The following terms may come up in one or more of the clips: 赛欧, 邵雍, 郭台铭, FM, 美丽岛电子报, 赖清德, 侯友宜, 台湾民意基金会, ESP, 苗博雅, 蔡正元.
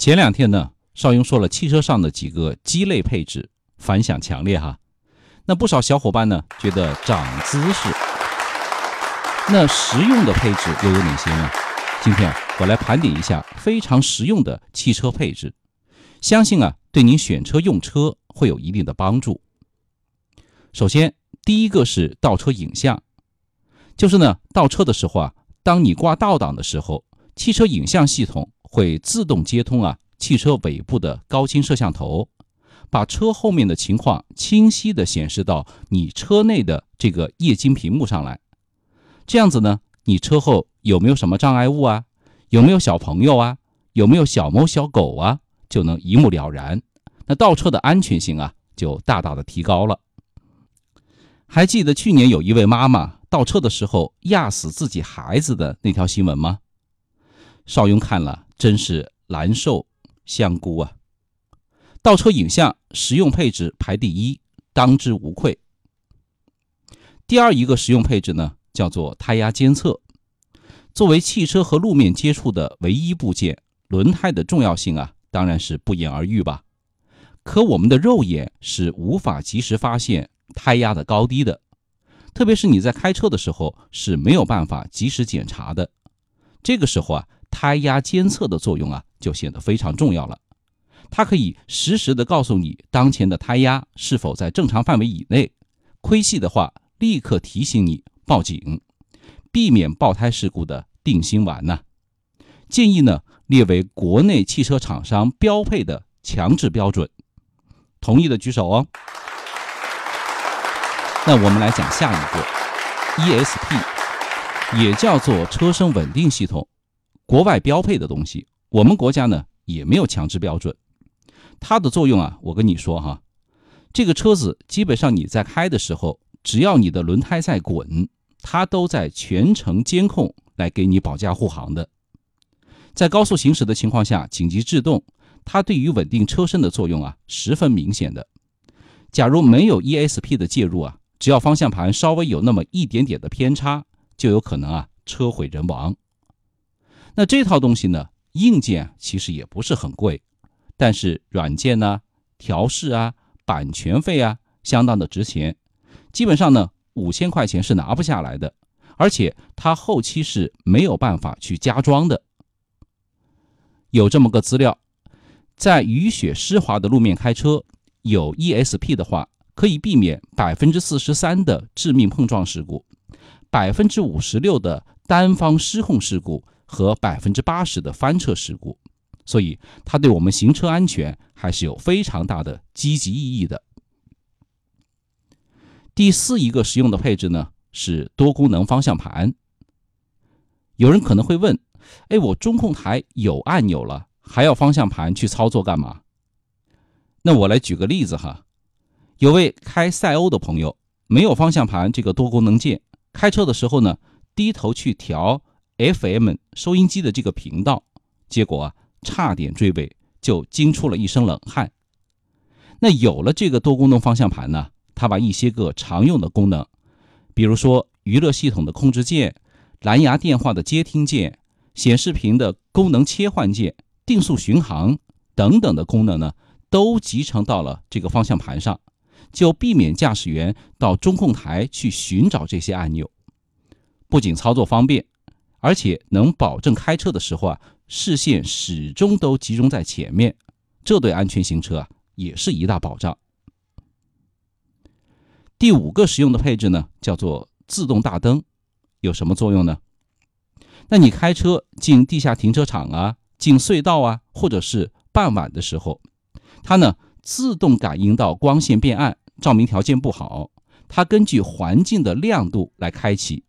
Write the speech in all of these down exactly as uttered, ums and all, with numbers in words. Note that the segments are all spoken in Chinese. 前两天呢，邵雍说了汽车上的几个鸡肋配置，反响强烈哈。那不少小伙伴呢，觉得长姿势。那实用的配置又有哪些呢？今天啊，我来盘点一下非常实用的汽车配置，相信啊，对您选车用车会有一定的帮助。首先，第一个是倒车影像，就是呢，倒车的时候啊，当你挂倒档的时候，汽车影像系统会自动接通啊汽车尾部的高清摄像头，把车后面的情况清晰地显示到你车内的这个液晶屏幕上来。这样子呢，你车后有没有什么障碍物啊，有没有小朋友啊，有没有小猫小狗啊，就能一目了然。那倒车的安全性啊，就大大的提高了。还记得去年有一位妈妈倒车的时候压死自己孩子的那条新闻吗？邵雍看了真是难受香菇啊。倒车影像实用配置排第一，当之无愧。第二一个实用配置呢，叫做胎压监测。作为汽车和路面接触的唯一部件，轮胎的重要性啊，当然是不言而喻吧。可我们的肉眼是无法及时发现胎压的高低的，特别是你在开车的时候是没有办法及时检查的。这个时候啊，胎压监测的作用啊，就显得非常重要了。它可以实时的告诉你当前的胎压是否在正常范围以内，亏隙的话立刻提醒你报警，避免爆胎事故的定心丸呢、啊。建议呢列为国内汽车厂商标配的强制标准。同意的举手哦。那我们来讲下一个 E S P， 也叫做车身稳定系统，国外标配的东西，我们国家呢也没有强制标准。它的作用啊，我跟你说哈，这个车子基本上你在开的时候，只要你的轮胎在滚，它都在全程监控来给你保驾护航的。在高速行驶的情况下，紧急制动，它对于稳定车身的作用啊，十分明显的。假如没有 E S P 的介入啊，只要方向盘稍微有那么一点点的偏差，就有可能啊车毁人亡。那这套东西呢，硬件其实也不是很贵，但是软件呢、啊、调试啊、版权费啊，相当的值钱。基本上呢，五千块钱是拿不下来的，而且它后期是没有办法去加装的。有这么个资料，在雨雪湿滑的路面开车，有 E S P 的话，可以避免 百分之四十三 的致命碰撞事故， 百分之五十六 的单方失控事故和 百分之八十 的翻车事故，所以它对我们行车安全还是有非常大的积极意义的。第四一个实用的配置呢，是多功能方向盘。有人可能会问，哎，我中控台有按钮了，还要方向盘去操作干嘛？那我来举个例子哈。有位开赛欧的朋友，没有方向盘这个多功能键，开车的时候呢，低头去调 F M 收音机的这个频道，结果啊，差点追尾，就惊出了一身冷汗。那有了这个多功能方向盘呢，它把一些个常用的功能，比如说娱乐系统的控制键、蓝牙电话的接听键、显示屏的功能切换键、定速巡航等等的功能呢，都集成到了这个方向盘上。就避免驾驶员到中控台去寻找这些按钮，不仅操作方便，而且能保证开车的时候啊，视线始终都集中在前面，这对安全行车啊也是一大保障。第五个实用的配置呢，叫做自动大灯，有什么作用呢？那你开车进地下停车场啊、进隧道啊，或者是傍晚的时候，它呢自动感应到光线变暗、照明条件不好，它根据环境的亮度来开启，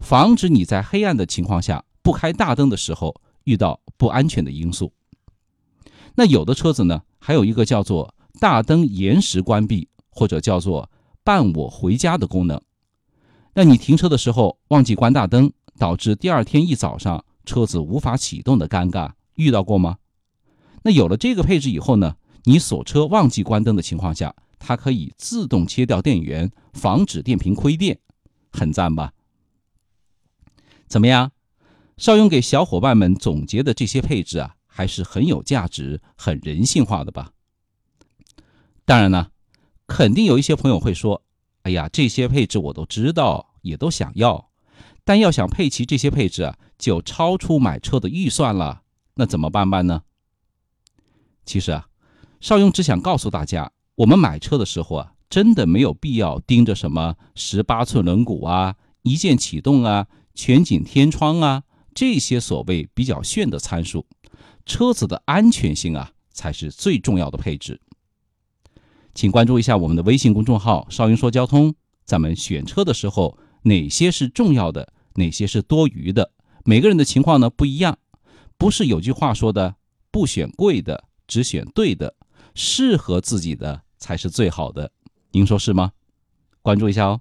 防止你在黑暗的情况下不开大灯的时候遇到不安全的因素。那有的车子呢，还有一个叫做大灯延时关闭，或者叫做伴我回家的功能。那你停车的时候忘记关大灯，导致第二天一早上车子无法启动的尴尬，遇到过吗？那有了这个配置以后呢，你锁车忘记关灯的情况下，它可以自动切掉电源，防止电瓶亏电，很赞吧？怎么样？邵雍给小伙伴们总结的这些配置啊，还是很有价值、很人性化的吧。当然呢，肯定有一些朋友会说，哎呀，这些配置我都知道，也都想要，但要想配齐这些配置啊，就超出买车的预算了，那怎么办办呢？其实啊，邵雍只想告诉大家，我们买车的时候啊，真的没有必要盯着什么十八寸轮毂啊、一键启动啊、全景天窗啊这些所谓比较炫的参数，车子的安全性啊才是最重要的配置。请关注一下我们的微信公众号“邵雍说交通”，咱们选车的时候，哪些是重要的，哪些是多余的，每个人的情况呢不一样，不是有句话说的，不选贵的，只选对的，适合自己的才是最好的，您说是吗？关注一下哦。